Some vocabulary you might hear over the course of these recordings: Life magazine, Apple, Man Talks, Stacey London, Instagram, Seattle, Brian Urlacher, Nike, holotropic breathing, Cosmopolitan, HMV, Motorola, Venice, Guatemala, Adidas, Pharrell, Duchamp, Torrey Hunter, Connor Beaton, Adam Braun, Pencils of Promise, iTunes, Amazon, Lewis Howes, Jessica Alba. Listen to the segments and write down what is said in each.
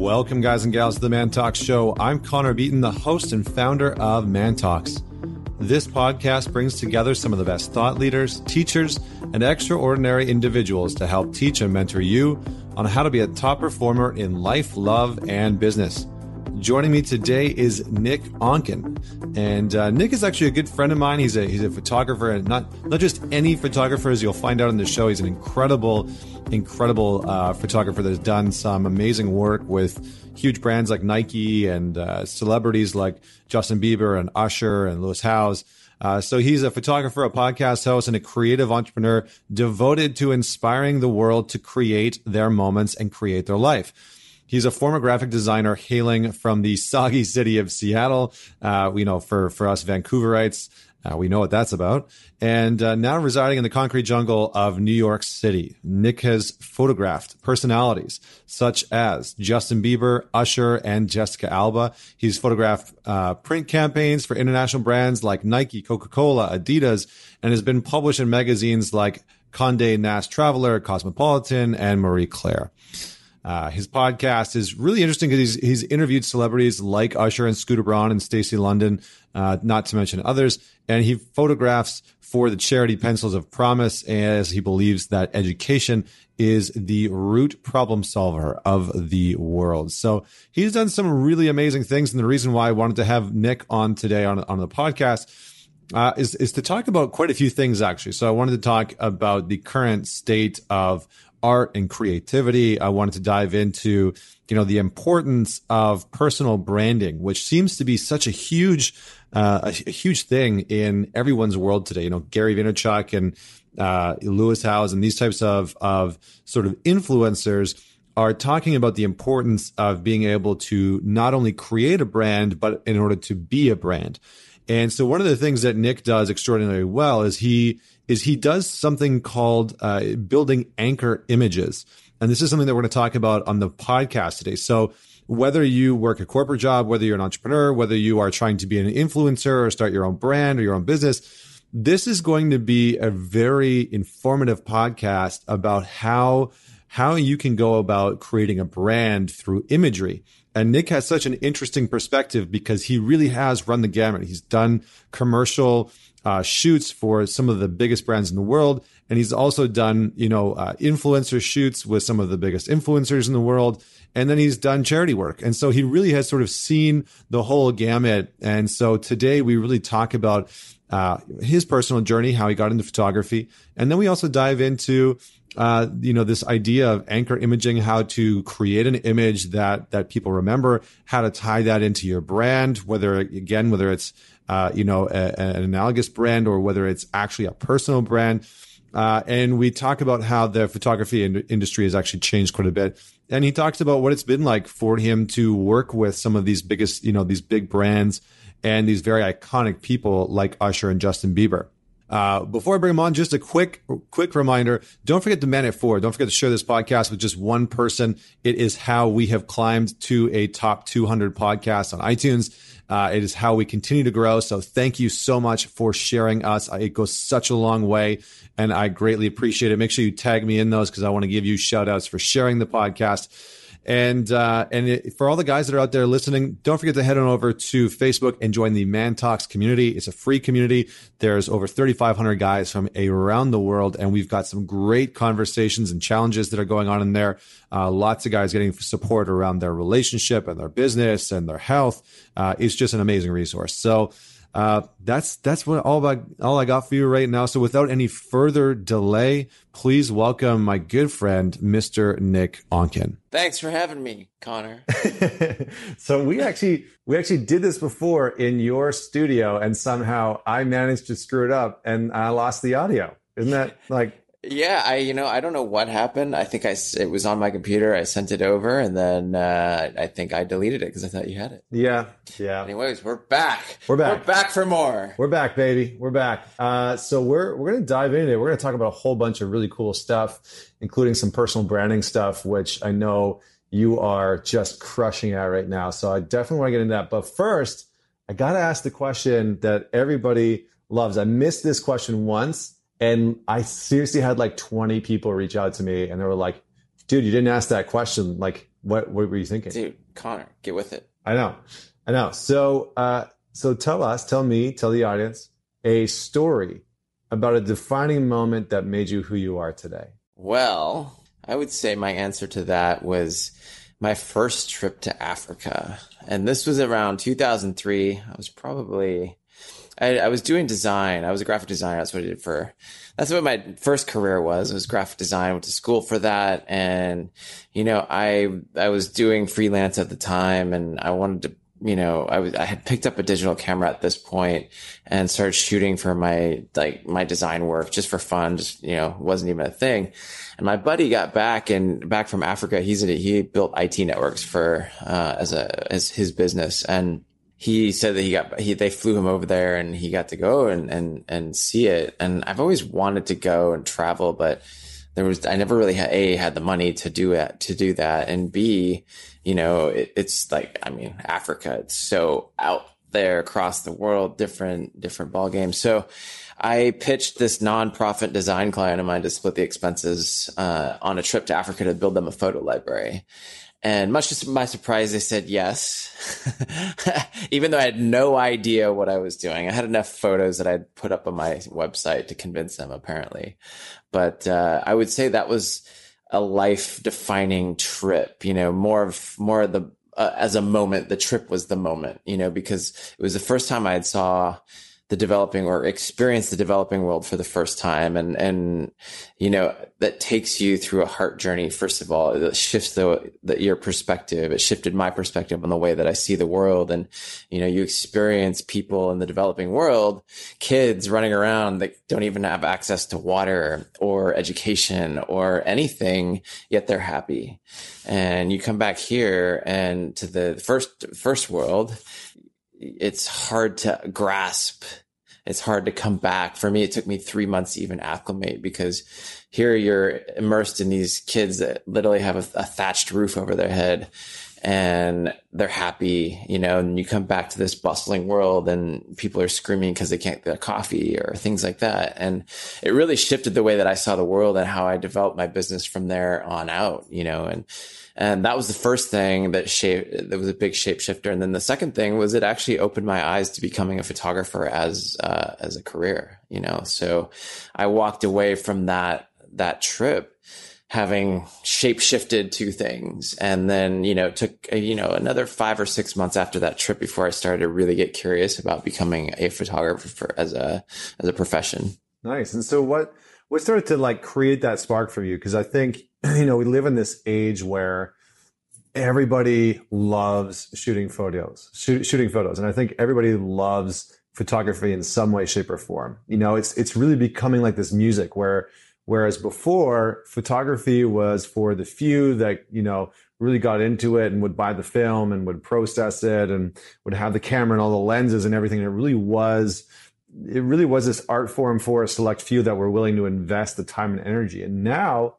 Welcome, guys and gals, to the Man Talks show. I'm Connor Beaton, the host and founder of Man Talks. This podcast brings together some of the best thought leaders, teachers, and extraordinary individuals to help teach and mentor you on how to be a top performer in life, love, and business. Joining me today is Nick Onken, and Nick is actually a good friend of mine. He's a photographer, and not just any photographer, as you'll find out on the show. He's an incredible photographer that has done some amazing work with huge brands like Nike and celebrities like Justin Bieber and Usher and Lewis Howes. So he's a photographer, a podcast host, and a creative entrepreneur devoted to inspiring the world to create their moments and create their life. He's a former graphic designer hailing from the soggy city of Seattle. We know for us Vancouverites, we know what that's about. And now residing in the concrete jungle of New York City, Nick has photographed personalities such as Justin Bieber, Usher, and Jessica Alba. He's photographed print campaigns for international brands like Nike, Coca-Cola, Adidas, and has been published in magazines like Condé Nast Traveler, Cosmopolitan, and Marie Claire. His podcast is really interesting because he's interviewed celebrities like Usher and Scooter Braun and Stacey London, not to mention others. And he photographs for the charity Pencils of Promise, as he believes that education is the root problem solver of the world. So he's done some really amazing things. And the reason why I wanted to have Nick on today on the podcast is to talk about quite a few things, actually. So I wanted to talk about the current state of art and creativity. I wanted to dive into, the importance of personal branding, which seems to be such a huge thing in everyone's world today. Gary Vaynerchuk and Lewis Howes and these types of sort of influencers are talking about the importance of being able to not only create a brand, but in order to be a brand. And so one of the things that Nick does extraordinarily well is he does something called building anchor images. And this is something that we're going to talk about on the podcast today. So whether you work a corporate job, whether you're an entrepreneur, whether you are trying to be an influencer or start your own brand or your own business, this is going to be a very informative podcast about how you can go about creating a brand through imagery. And Nick has such an interesting perspective because he really has run the gamut. He's done commercial shoots for some of the biggest brands in the world. And he's also done, influencer shoots with some of the biggest influencers in the world. And then he's done charity work. And so he really has sort of seen the whole gamut. And so today we really talk about his personal journey, how he got into photography. And then we also dive into this idea of anchor imaging, how to create an image that people remember, how to tie that into your brand, whether it's, an analogous brand or whether it's actually a personal brand. And we talk about how the photography industry has actually changed quite a bit. And he talks about what it's been like for him to work with some of these biggest, these big brands and these very iconic people like Usher and Justin Bieber. Before I bring them on, just a quick reminder, don't forget to man it forward. Don't forget to share this podcast with just one person. It is how we have climbed to a top 200 podcast on iTunes. It is how we continue to grow. So thank you so much for sharing us. It goes such a long way, and I greatly appreciate it. Make sure you tag me in those because I want to give you shout outs for sharing the podcast. And for all the guys that are out there listening, don't forget to head on over to Facebook and join the Man Talks community. It's a free community. There's over 3,500 guys from around the world, and we've got some great conversations and challenges that are going on in there. Lots of guys getting support around their relationship and their business and their health. It's just an amazing resource. So that's all I got for you right now. So without any further delay, please welcome my good friend, Mr. Nick Onken. Thanks for having me, Connor. So we actually did this before in your studio, and somehow I managed to screw it up and I lost the audio. Isn't that like? Yeah, I don't know what happened. I think it was on my computer. I sent it over, and then I think I deleted it because I thought you had it. Yeah. Anyways, we're back. We're back for more. We're back, baby. We're back. So we're gonna dive in today. We're gonna talk about a whole bunch of really cool stuff, including some personal branding stuff, which I know you are just crushing at right now. So I definitely want to get into that. But first, I gotta ask the question that everybody loves. I missed this question once. And I seriously had like 20 people reach out to me, and they were like, dude, you didn't ask that question. Like, What were you thinking? Dude, Connor, get with it. I know. So tell the audience a story about a defining moment that made you who you are today. Well, I would say my answer to that was my first trip to Africa. And this was around 2003. I was doing design. I was a graphic designer. That's what my first career was. It was graphic design. I went to school for that. And, I was doing freelance at the time, and I wanted to, I had picked up a digital camera at this point and started shooting for my design work just for fun. Wasn't even a thing. And my buddy got back from Africa. He built IT networks as his business. And he said that they flew him over there, and he got to go and see it. And I've always wanted to go and travel, but I never really had the money to do that. And B, Africa, it's so out there across the world, different ball games. So I pitched this nonprofit design client of mine to split the expenses, on a trip to Africa to build them a photo library. And much to my surprise, they said yes, even though I had no idea what I was doing. I had enough photos that I'd put up on my website to convince them, apparently. But I would say that was a life-defining trip, as a moment. The trip was the moment, because it was the first time I had saw the developing or experience the developing world for the first time. And that takes you through a heart journey. First of all, it shifts your perspective. It shifted my perspective on the way that I see the world. And, you experience people in the developing world, kids running around that don't even have access to water or education or anything, yet they're happy. And you come back here and to the first world, it's hard to grasp. It's hard to come back. For me, it took me 3 months to even acclimate, because here you're immersed in these kids that literally have a thatched roof over their head, and they're happy, and you come back to this bustling world and people are screaming because they can't get a coffee or things like that. And it really shifted the way that I saw the world and how I developed my business from there on out, and that was the first thing that was a big shapeshifter. And then the second thing was it actually opened my eyes to becoming a photographer as a career, so I walked away from that trip having shape-shifted two things. And then, it took, another 5 or 6 months after that trip before I started to really get curious about becoming a photographer as a profession. Nice. And so what started to create that spark for you? Because I think, we live in this age where everybody loves shooting photos. And I think everybody loves photography in some way, shape, or form. It's really becoming like this music whereas before, photography was for the few that, really got into it and would buy the film and would process it and would have the camera and all the lenses and everything. And it really was this art form for a select few that were willing to invest the time and energy. And now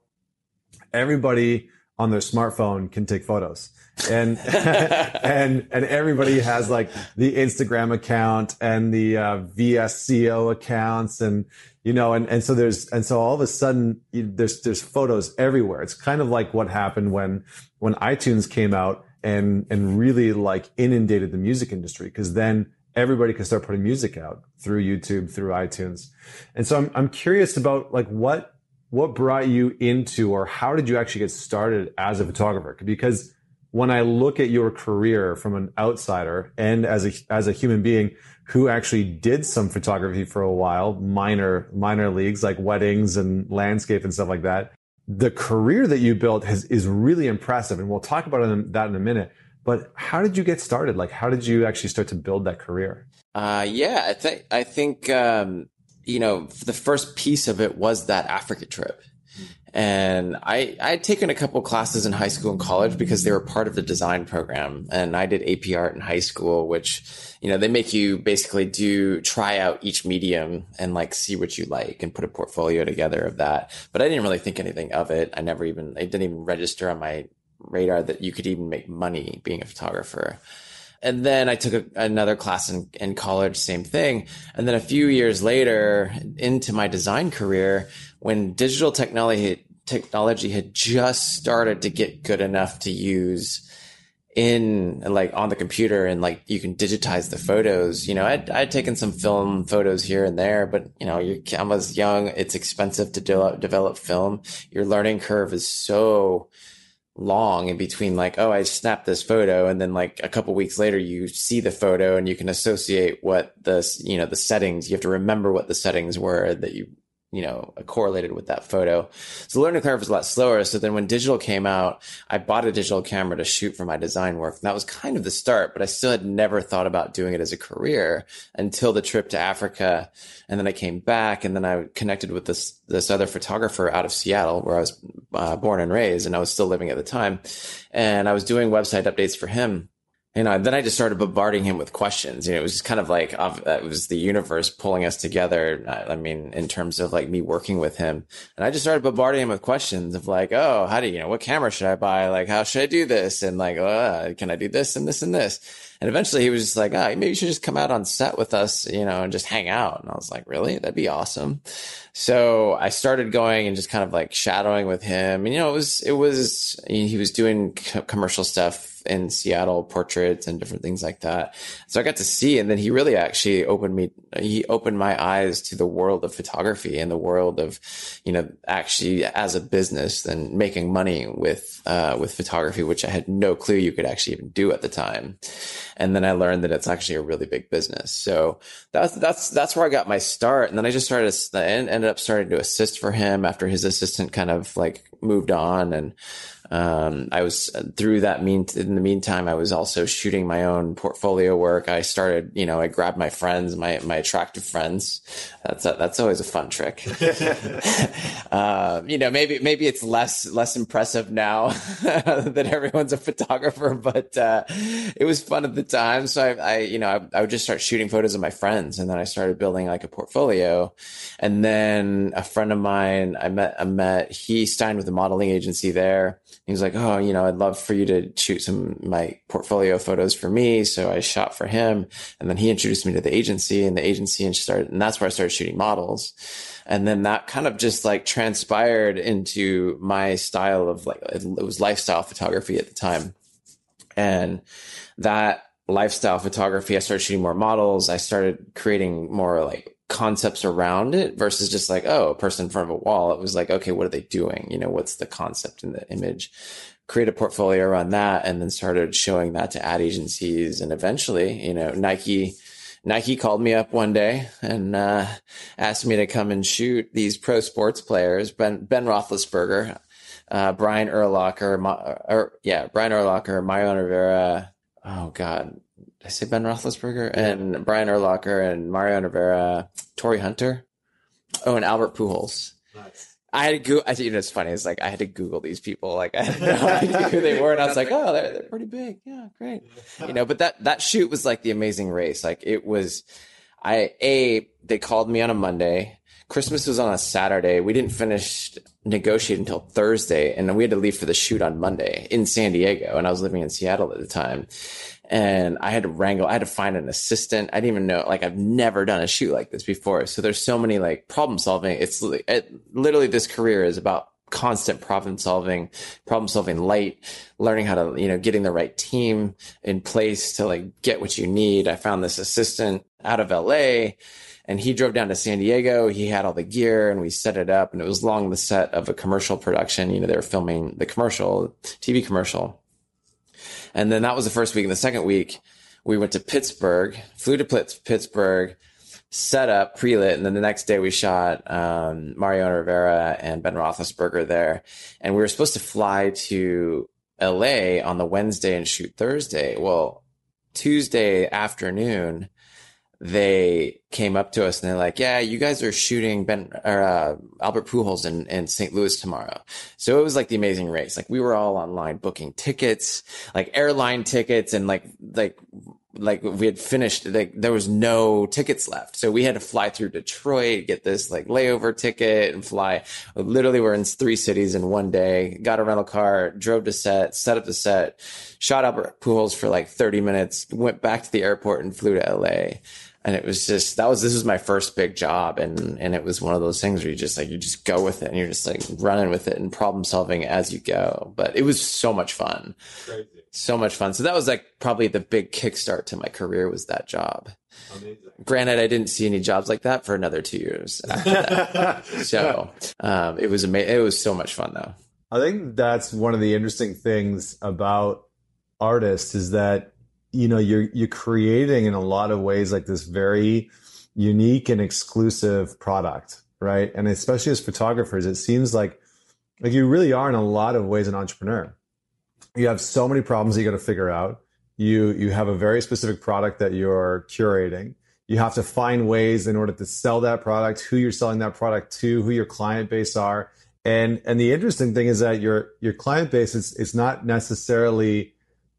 everybody on their smartphone can take photos, and and everybody has the Instagram account and the VSCO accounts, and so all of a sudden there's photos everywhere. It's kind of like what happened when iTunes came out and really inundated the music industry, because then everybody could start putting music out through YouTube, through iTunes. And so I'm curious about what brought you into, or how did you actually get started as a photographer? Because when I look at your career from an outsider and as a human being who actually did some photography for a while, minor leagues, like weddings and landscape and stuff like that, the career that you built is really impressive. And we'll talk about that in a minute. But how did you get started? How did you actually start to build that career? I think the first piece of it was that Africa trip. And I had taken a couple classes in high school and college because they were part of the design program. And I did AP art in high school, which, they make you basically try out each medium and see what you like and put a portfolio together of that. But I didn't really think anything of it. It didn't even register on my radar that you could even make money being a photographer. And then I took another class in college, same thing. And then a few years later into my design career, when digital technology technology had just started to get good enough to use in like on the computer, and like you can digitize the photos. You know, I'd taken some film photos here and there, but you know, your camera's young. It's expensive to develop film. Your learning curve is so long in between, like, oh, I snapped this photo, and then like a couple weeks later you see the photo and you can associate what the, you know, the settings. You have to remember what the settings were that you know, correlated with that photo. So the learning curve was a lot slower. So then when digital came out, I bought a digital camera to shoot for my design work. And that was kind of the start, but I still had never thought about doing it as a career until the trip to Africa. And then I came back, and then I connected with this other photographer out of Seattle, where I was born and raised, and I was still living at the time. And I was doing website updates for him. You know, then I just started bombarding him with questions. You know, it was just kind of like, it was the universe pulling us together. I mean, in terms of like me working with him, and I just started bombarding him with questions of like, oh, how do you know, what camera should I buy? Like, how should I do this? And like, can I do this and this and this? And eventually he was just like, maybe you should just come out on set with us, you know, and just hang out. And I was like, really? That'd be awesome. So I started going and just kind of like shadowing with him. And, you know, he was doing commercial stuff in Seattle, portraits and different things like that. So I got to see, and then he really actually opened my eyes to the world of photography and the world of, you know, actually as a business and making money with photography, which I had no clue you could actually even do at the time. And then I learned that it's actually a really big business. So that's where I got my start. And then I just ended up starting to assist for him after his assistant kind of like moved on. And I was through that. In the meantime, I was also shooting my own portfolio work. I started, you know, I grabbed my friends, my attractive friends. That's always a fun trick. You know, maybe it's less impressive now that everyone's a photographer, but it was fun at the time. So I would just start shooting photos of my friends, and then I started building like a portfolio. And then a friend of mine he signed with a modeling agency there. He was like, oh, you know, I'd love for you to shoot some of my portfolio photos for me. So I shot for him, and then he introduced me to the agency, and and that's where I started shooting models. And then that kind of just like transpired into my style of like, it was lifestyle photography at the time. And that lifestyle photography, I started shooting more models. I started creating more like concepts around it versus just like, oh, a person in front of a wall. It was like, okay, what are they doing? You know, what's the concept in the image? Create a portfolio around that, and then started showing that to ad agencies. And eventually, you know, Nike called me up one day and asked me to come and shoot these pro sports players, Ben Roethlisberger, Brian Urlacher, Brian Urlacher, Mario Rivera. Oh God. Did I say Ben Roethlisberger? Yeah. And Brian Urlacher and Mario Rivera, Torrey Hunter. Oh, and Albert Pujols. Nice. I had to Google, you know, it's funny. It's like, I had to Google these people. Like, I had no idea who they were. And I was like, oh, they're pretty big. Yeah, great. You know, but that shoot was like The Amazing Race. Like, it was, they called me on a Monday. Christmas was on a Saturday. We didn't finish negotiating until Thursday. And then we had to leave for the shoot on Monday in San Diego. And I was living in Seattle at the time. And I had to find an assistant. I didn't even know, like, I've never done a shoot like this before. So there's so many like problem solving. It's literally, this career is about constant problem solving light, learning how to, you know, getting the right team in place to like get what you need. I found this assistant out of LA, and he drove down to San Diego. He had all the gear, and we set it up, and it was along the set of a commercial production. You know, they were filming the TV commercial. And then that was the first week. And the second week, we went to Pittsburgh, flew to Pittsburgh, set up, pre-lit. And then the next day we shot Mario Rivera and Ben Roethlisberger there. And we were supposed to fly to LA on the Wednesday and shoot Thursday. Well, Tuesday afternoon, they came up to us and they're like, yeah, you guys are shooting Albert Pujols in St. Louis tomorrow. So it was like The Amazing Race. Like, we were all online booking tickets, like airline tickets, and like we had finished, like there was no tickets left. So we had to fly through Detroit, get this like layover ticket and fly. Literally, we're in 3 cities in one day, got a rental car, drove to set, set up the set, shot Albert Pujols for like 30 minutes, went back to the airport and flew to LA. And it was just, this was my first big job. And it was one of those things where you just go with it and you're just like running with it and problem solving as you go. But it was so much fun. Crazy. So much fun. So that was like probably the big kickstart to my career was that job. Amazing. Granted, I didn't see any jobs like that for another 2 years after that. So it was amazing. It was so much fun though. I think that's one of the interesting things about artists is that, you know, you're creating in a lot of ways like this very unique and exclusive product, right? And especially as photographers, it seems like you really are in a lot of ways an entrepreneur. You have so many problems that you got to figure out. You have a very specific product that you're curating. You have to find ways in order to sell that product, who you're selling that product to, who your client base are. And the interesting thing is that your client base is not necessarily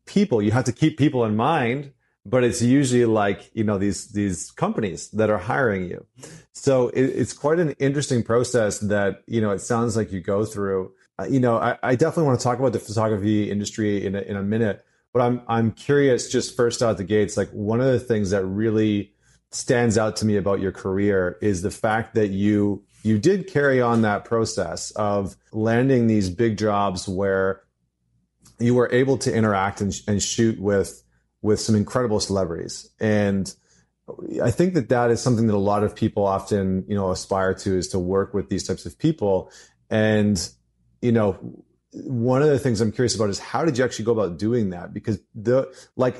people. You have to keep people in mind, but it's usually like, you know, these companies that are hiring you. So it's quite an interesting process that, you know, it sounds like you go through. You know, I definitely want to talk about the photography industry in a minute, but I'm curious just first out the gates, like one of the things that really stands out to me about your career is the fact that you did carry on that process of landing these big jobs where you were able to interact and shoot with some incredible celebrities. And I think that is something that a lot of people often, you know, aspire to, is to work with these types of people. And, you know, one of the things I'm curious about is how did you actually go about doing that? Because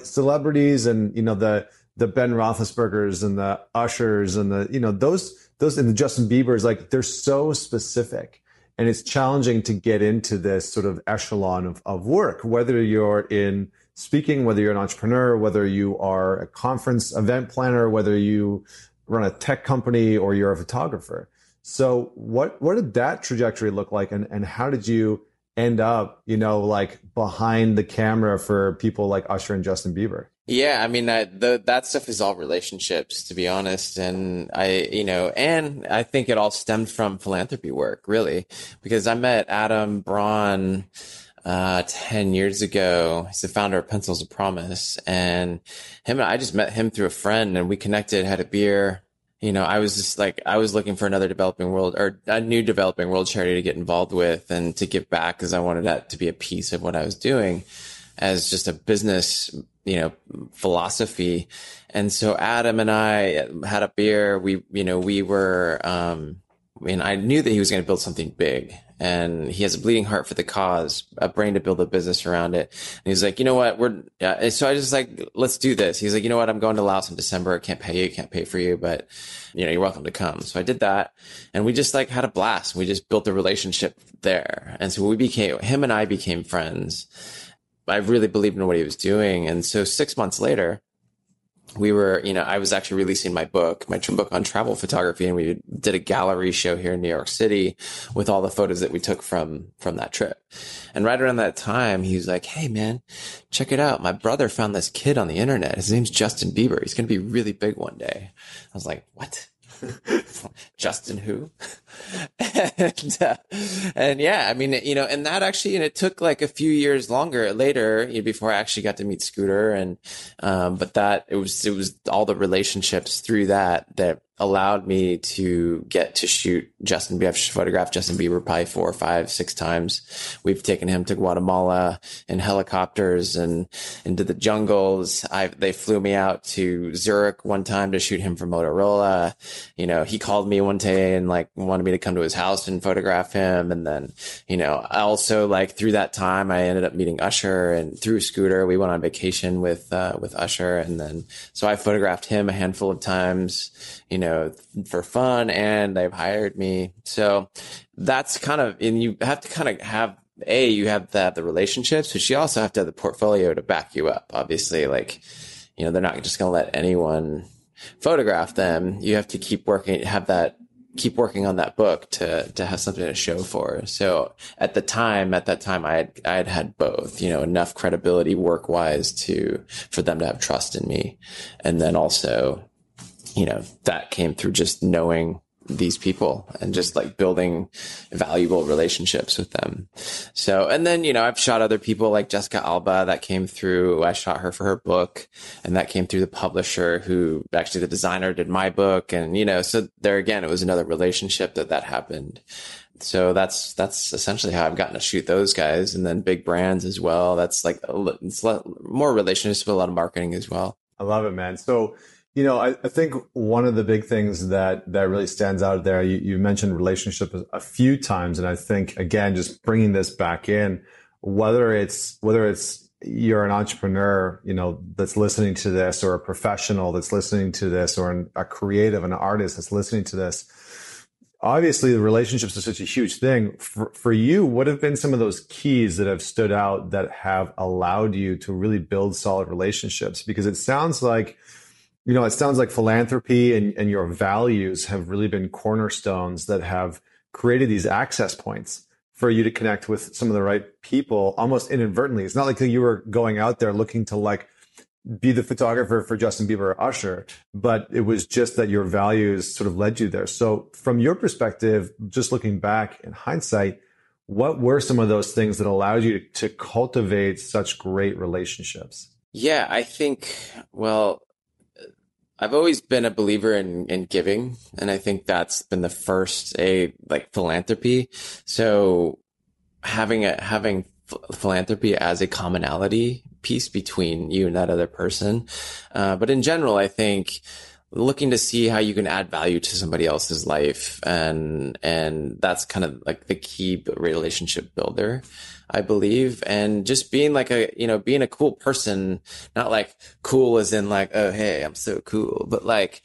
celebrities and, you know, the Ben Roethlisbergers and the Ushers and the, you know, those and the Justin Biebers, like they're so specific. And it's challenging to get into this sort of echelon of work, whether you're in speaking, whether you're an entrepreneur, whether you are a conference event planner, whether you run a tech company or you're a photographer. So what did that trajectory look like? And how did you end up, you know, like behind the camera for people like Usher and Justin Bieber? Yeah, I mean, that stuff is all relationships, to be honest. And I think it all stemmed from philanthropy work, really, because I met Adam Braun 10 years ago. He's the founder of Pencils of Promise. And I just met him through a friend and we connected, had a beer. You know, I was just like, I was looking for another developing world or a new developing world charity to get involved with and to give back because I wanted that to be a piece of what I was doing as just a business, you know, philosophy. And so Adam and I had a beer. We were, and I knew that he was going to build something big and he has a bleeding heart for the cause, a brain to build a business around it. And he's like, you know what, so I just like, let's do this. He's like, you know what, I'm going to Laos in December. I can't pay for you, but you know, you're welcome to come. So I did that and we just like had a blast. We just built a relationship there. And so him and I became friends. I really believed in what he was doing. And so 6 months later, we were, you know, I was actually releasing my book on travel photography, and we did a gallery show here in New York City with all the photos that we took from that trip. And right around that time, he was like, hey man, check it out. My brother found this kid on the internet. His name's Justin Bieber. He's going to be really big one day. I was like, what? Justin who? And yeah, I mean, you know, and that actually, and it took like a few years later, you know, before I actually got to meet Scooter. And, but that it was all the relationships through that allowed me to get to shoot Justin Bieber. I've photographed Justin Bieber probably 4 or 5, 6 times. We've taken him to Guatemala in helicopters and into the jungles. They flew me out to Zurich one time to shoot him for Motorola. You know, he called me one day and like wanted me to come to his house and photograph him. And then, you know, I also like through that time, I ended up meeting Usher, and through Scooter, we went on vacation with Usher. And then, so I photographed him a handful of times, you know, for fun, and they've hired me. So that's kind of, and you have to kind of have, you have to have the relationships, but you also have to have the portfolio to back you up. Obviously, like, you know, they're not just going to let anyone photograph them. You have to keep working on that book to have something to show for. So at that time, I had both, you know, enough credibility work wise for them to have trust in me. And then also, you know, that came through just knowing these people and just like building valuable relationships with them. So, and then, you know, I've shot other people like Jessica Alba that came through. I shot her for her book, and that came through the publisher, who actually the designer did my book. And, you know, so there again, it was another relationship that happened. So that's essentially how I've gotten to shoot those guys, and then big brands as well. That's like it's more relationships with a lot of marketing as well. I love it, man. So, you know, I think one of the big things that really stands out there, you mentioned relationship a few times. And I think, again, just bringing this back in, whether it's you're an entrepreneur, you know, that's listening to this, or a professional that's listening to this, or a creative, an artist that's listening to this. Obviously, the relationships are such a huge thing. For you, what have been some of those keys that have stood out that have allowed you to really build solid relationships? Because it sounds like, you know, it sounds like philanthropy and your values have really been cornerstones that have created these access points for you to connect with some of the right people almost inadvertently. It's not like you were going out there looking to like be the photographer for Justin Bieber or Usher, but it was just that your values sort of led you there. So from your perspective, just looking back in hindsight, what were some of those things that allowed you to cultivate such great relationships? Yeah, I think, well, I've always been a believer in giving. And I think that's been the first philanthropy. So having philanthropy as a commonality piece between you and that other person. But in general, I think looking to see how you can add value to somebody else's life. And that's kind of like the key relationship builder, I believe. And just being like being a cool person, not like cool as in like, oh, hey, I'm so cool, but like,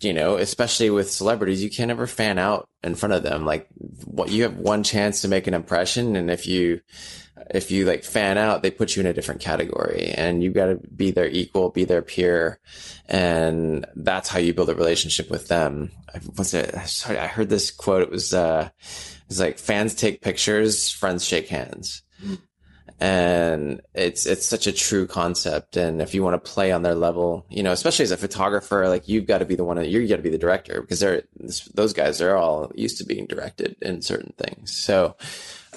you know, especially with celebrities, you can't ever fan out in front of them. Like, what, you have one chance to make an impression. And if you like fan out, they put you in a different category, and you got to be their equal, be their peer. And that's how you build a relationship with them. I heard this quote. It was like, fans take pictures, friends shake hands. And it's such a true concept. And if you want to play on their level, you know, especially as a photographer, like you've got to be the one you got to be the director, because those guys are all used to being directed in certain things. So,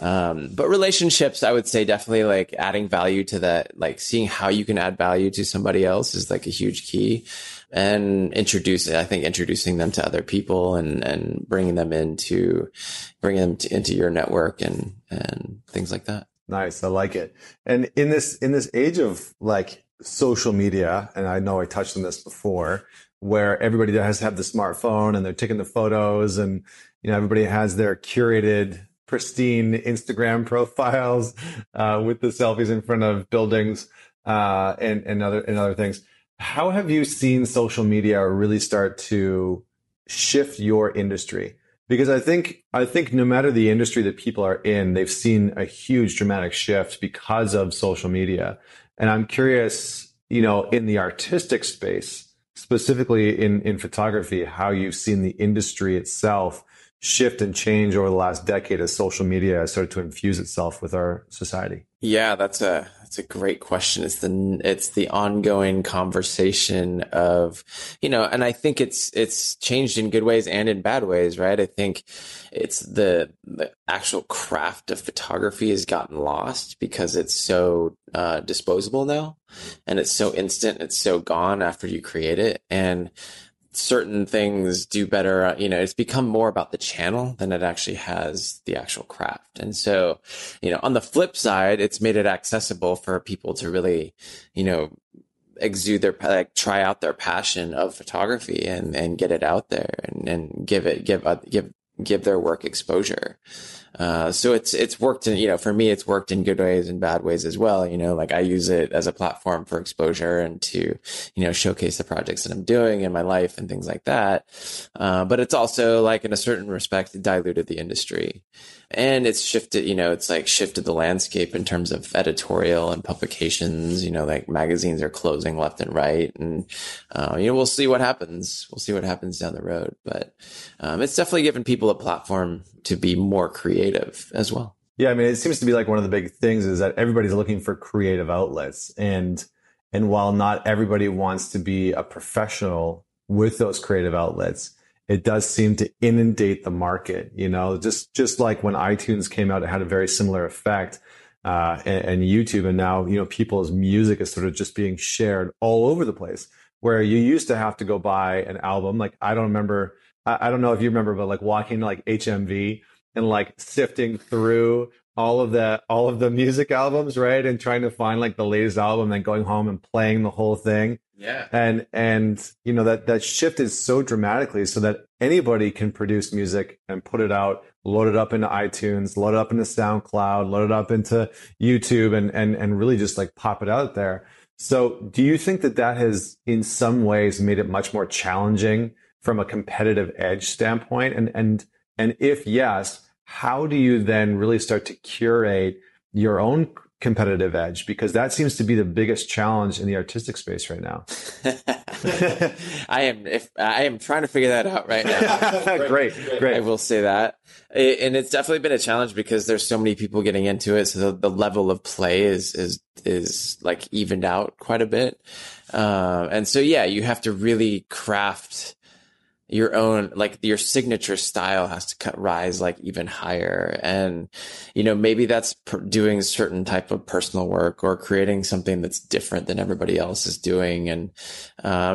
but relationships, I would say definitely like adding value to that, like seeing how you can add value to somebody else is like a huge key, and introducing them to other people and bringing them into your network and things like that. Nice. I like it. And in this age of like social media, and I know I touched on this before, where everybody has to have the smartphone and they're taking the photos, and, you know, everybody has their curated, pristine Instagram profiles, with the selfies in front of buildings, and other things. How have you seen social media really start to shift your industry? Because I think no matter the industry that people are in, they've seen a huge dramatic shift because of social media. And I'm curious, you know, in the artistic space, specifically in photography, how you've seen the industry itself shift and change over the last decade as social media has started to infuse itself with our society. Yeah, that's a great question. It's the ongoing conversation of, you know, and I think it's changed in good ways and in bad ways, right? I think it's the actual craft of photography has gotten lost because it's so disposable now, and it's so instant, it's so gone after you create it, and certain things do better. You know, it's become more about the channel than it actually has the actual craft. And so, you know, on the flip side, it's made it accessible for people to really, you know, exude their, like, try out their passion of photography and get it out there and give their work exposure. So it's worked in, you know, for me, it's worked in good ways and bad ways as well. You know, like I use it as a platform for exposure and to, you know, showcase the projects that I'm doing in my life and things like that. But it's also like, in a certain respect, diluted the industry, and it's shifted, you know, it's like shifted the landscape in terms of editorial and publications. You know, like magazines are closing left and right. And, you know, we'll see what happens. We'll see what happens down the road, but, it's definitely given people a platform to be more creative as well. Yeah, I mean, it seems to be like one of the big things is that everybody's looking for creative outlets, and while not everybody wants to be a professional with those creative outlets, it does seem to inundate the market. You know, just like when iTunes came out, it had a very similar effect, and YouTube. And now, you know, people's music is sort of just being shared all over the place, where you used to have to go buy an album. Like, I don't know if you remember, but like walking to like HMV and like sifting through all of the music albums, right? And trying to find like the latest album, then going home and playing the whole thing. Yeah. And you know, that shifted so dramatically so that anybody can produce music and put it out, load it up into iTunes, load it up into SoundCloud, load it up into YouTube, and really just like pop it out there. So do you think that has in some ways made it much more challenging from a competitive edge standpoint? And if yes, how do you then really start to curate your own competitive edge? Because that seems to be the biggest challenge in the artistic space right now. I am trying to figure that out right now. Great. I will say that. And it's definitely been a challenge because there's so many people getting into it. So the level of play is like evened out quite a bit. And so, yeah, you have to really craft your own, like your signature style has to rise like even higher. And, you know, maybe that's doing certain type of personal work or creating something that's different than everybody else is doing. And,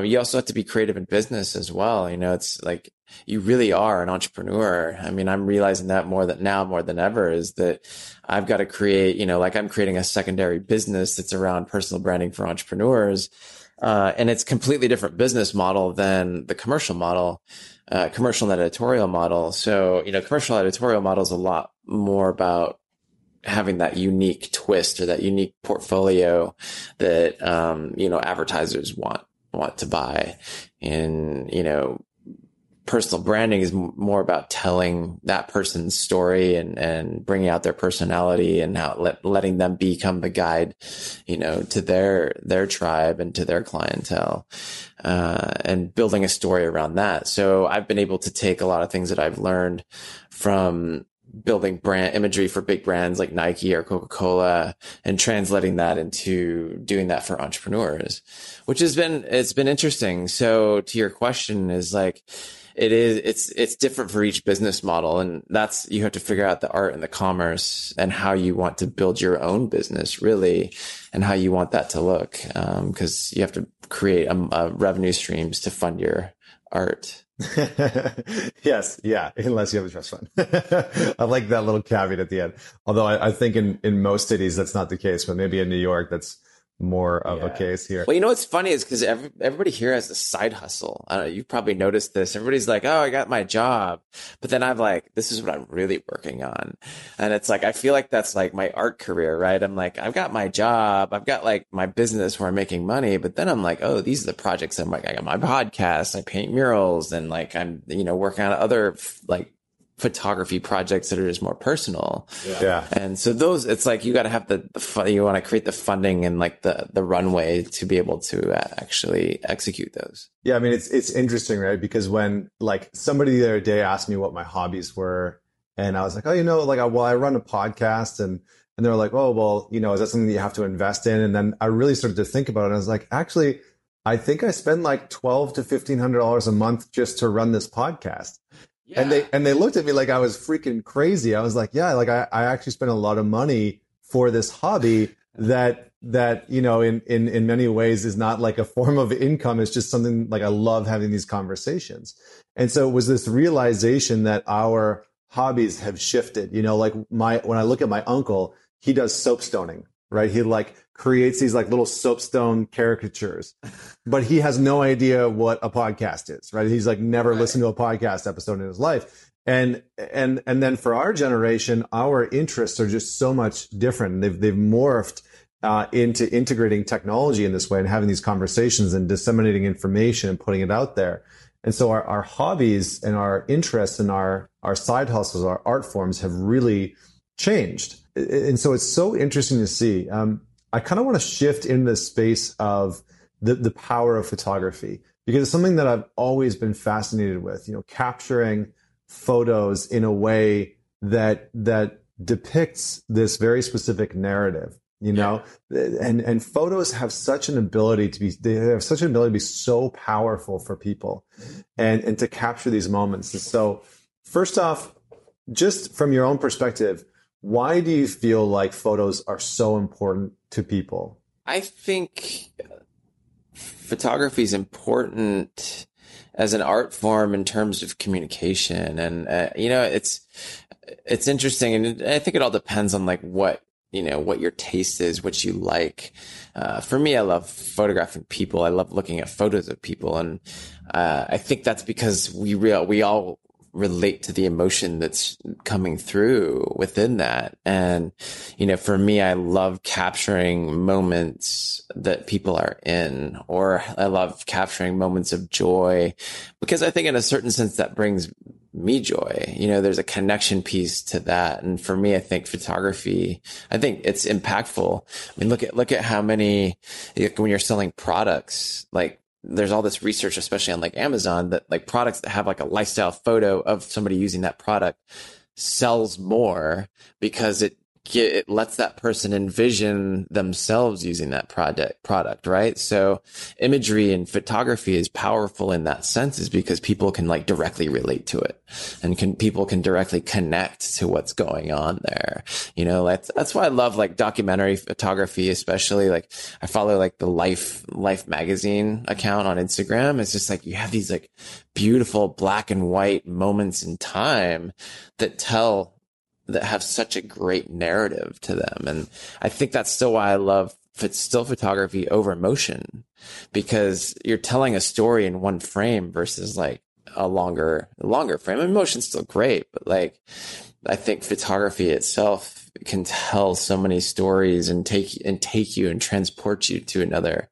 you also have to be creative in business as well. You know, it's like, you really are an entrepreneur. I mean, I'm realizing that more than ever is that I've got to create, you know, like I'm creating a secondary business that's around personal branding for entrepreneurs. And it's completely different business model than the commercial model, commercial and editorial model. So, you know, commercial editorial model is a lot more about having that unique twist or that unique portfolio that, you know, advertisers want to buy. And, you know, personal branding is more about telling that person's story and bringing out their personality and how letting them become the guide, you know, to their tribe and to their clientele, and building a story around that. So I've been able to take a lot of things that I've learned from building brand imagery for big brands like Nike or Coca-Cola and translating that into doing that for entrepreneurs, which has been, it's been interesting. So to your question is like, it's different for each business model. And that's, you have to figure out the art and the commerce and how you want to build your own business really, and how you want that to look. 'Cause you have to create revenue streams to fund your art. Yes. Yeah. Unless you have a trust fund. I like that little caveat at the end. Although I think in most cities, that's not the case, but maybe in New York, that's more of a case here. Well, you know, what's funny is because everybody here has a side hustle. I don't know, you've probably noticed this. Everybody's like, oh, I got my job. But then I'm like, this is what I'm really working on. And it's like, I feel like that's like my art career, right? I'm like, I've got my job. I've got like my business where I'm making money. But then I'm like, oh, these are the projects. I'm like, I got my podcast. I paint murals. And like, I'm, you know, working on other like photography projects that are just more personal. Yeah. And so those, it's like, you got to have you want to create the funding and like the runway to be able to actually execute those. Yeah. I mean, it's interesting, right? Because when like somebody the other day asked me what my hobbies were and I was like, oh, you know, like I run a podcast and they're like, oh, well, you know, is that something that you have to invest in? And then I really started to think about it. And I was like, actually, I think I spend like $1,200 to $1,500 a month just to run this podcast. Yeah. And they looked at me like I was freaking crazy. I was like, yeah, like I actually spent a lot of money for this hobby that, you know, in many ways is not like a form of income. It's just something like I love having these conversations. And so it was this realization that our hobbies have shifted, you know, like when I look at my uncle, he does soapstoning, right? He like creates these like little soapstone caricatures, but he has no idea what a podcast is, right? He's like never listened to a podcast episode in his life. And then for our generation, our interests are just so much different. They've morphed into integrating technology in this way and having these conversations and disseminating information and putting it out there. And so our hobbies and our interests and our side hustles, our art forms have really changed. And so it's so interesting to see. I kind of want to shift in the space of the power of photography, because it's something that I've always been fascinated with, you know, capturing photos in a way that depicts this very specific narrative. you know, and photos have such an ability to be, they have such an ability to be so powerful for people and to capture these moments. And so first off, just from your own perspective, why do you feel like photos are so important to people? I think photography is important as an art form in terms of communication. And, you know, it's interesting. And I think it all depends on like what, you know, what your taste is, what you like. For me, I love photographing people. I love looking at photos of people. And, I think that's because we all relate to the emotion that's coming through within that. And, you know, for me, I love capturing moments that people are in, or I love capturing moments of joy, because I think in a certain sense that brings me joy. You know, there's a connection piece to that. And for me, I think photography, I think it's impactful. I mean, look at how many, when you're selling products, like there's all this research, especially on like Amazon, that like products that have like a lifestyle photo of somebody using that product sells more, because it lets that person envision themselves using that product, right? So imagery and photography is powerful in that sense, is because people can like directly relate to it, and people can directly connect to what's going on there. You know, that's why I love like documentary photography, especially. Like I follow like the Life magazine account on Instagram. It's just like you have these like beautiful black and white moments in time that have such a great narrative to them. And I think that's still why I love still photography over motion, because you're telling a story in one frame versus like a longer frame. And motion's still great, but like I think photography itself can tell so many stories and take you and transport you to another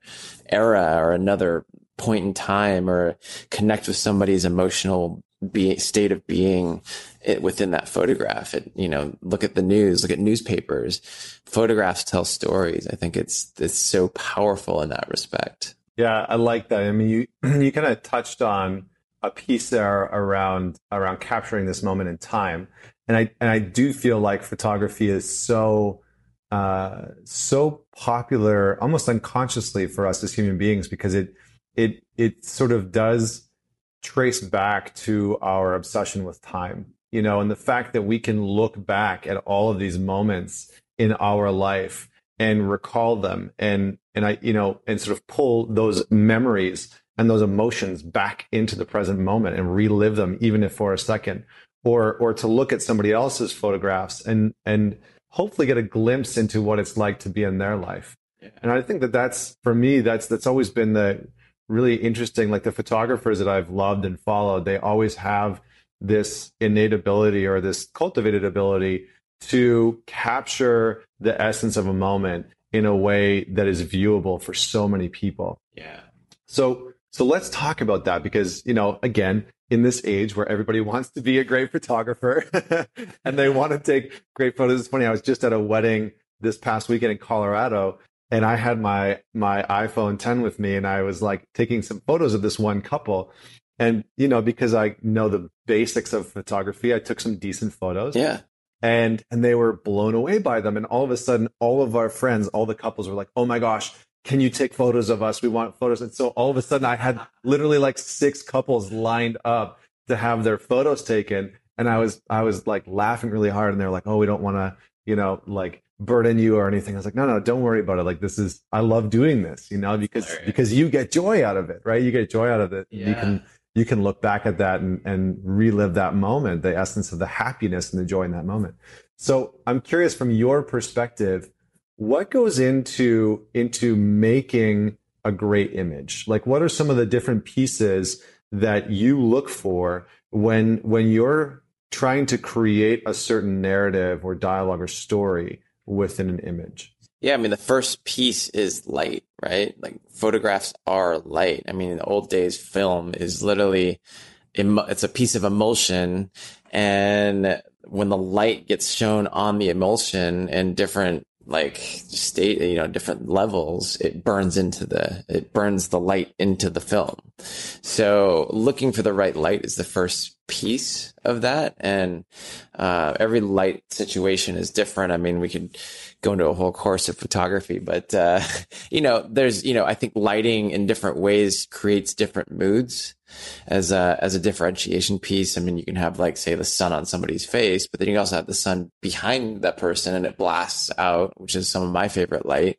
era or another point in time, or connect with somebody's emotional state of being within that photograph. You know, look at the news, look at newspapers. Photographs tell stories. I think it's so powerful in that respect. Yeah, I like that. I mean, you kind of touched on a piece there around capturing this moment in time, and I do feel like photography is so popular, almost unconsciously for us as human beings, because it sort of does trace back to our obsession with time, you know, and the fact that we can look back at all of these moments in our life and recall them and I, you know, and sort of pull those memories and those emotions back into the present moment and relive them, even if for a second, or to look at somebody else's photographs and hopefully get a glimpse into what it's like to be in their life. Yeah. And I think that's, for me, that's always been the really interesting, like the photographers that I've loved and followed, they always have this innate ability or this cultivated ability to capture the essence of a moment in a way that is viewable for so many people. Yeah. So let's talk about that, because, you know, again, in this age where everybody wants to be a great photographer and they want to take great photos. It's funny, I was just at a wedding this past weekend in Colorado, and I had my iPhone 10 with me, and I was like taking some photos of this one couple. And, you know, because I know the basics of photography, I took some decent photos. Yeah. And they were blown away by them. And all of a sudden, all of our friends, all the couples were like, oh my gosh, can you take photos of us? We want photos. And so all of a sudden I had literally like 6 couples lined up to have their photos taken. And I was like laughing really hard, and they were like, oh, we don't want to, you know, like burden you or anything. I was like, no, don't worry about it. Like, this is, I love doing this, you know, because you get joy out of it, right? You get joy out of it. Yeah. You can look back at that and relive that moment, the essence of the happiness and the joy in that moment. So I'm curious, from your perspective, what goes into making a great image? Like, what are some of the different pieces that you look for when you're trying to create a certain narrative or dialogue or story within an image? Yeah, I mean, the first piece is light, right? Like, photographs are light. I mean, in the old days, film is literally, it's a piece of emulsion. And when the light gets shown on the emulsion in different like state, you know, different levels, it burns the light into the film. So looking for the right light is the first piece of that. And every light situation is different. I mean, we could go into a whole course of photography, but you know, there's, you know, I think lighting in different ways creates different moods as a differentiation piece. I mean, you can have, like, say, the sun on somebody's face, but then you can also have the sun behind that person and it blasts out, which is some of my favorite light.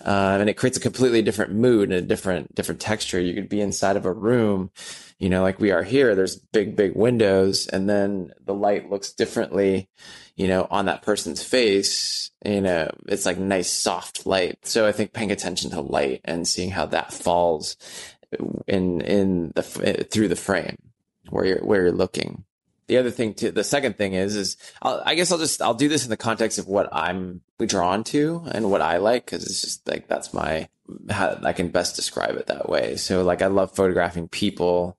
And it creates a completely different mood and a different texture. You could be inside of a room, you know, like we are here, there's big windows, and then the light looks differently, you know, on that person's face. You know, it's like nice soft light. So I think paying attention to light and seeing how that falls through the frame where you're looking. The other thing too, the second thing is I'll do this in the context of what I'm drawn to and what I like, because it's just like that's how I can best describe it that way. So like I love photographing people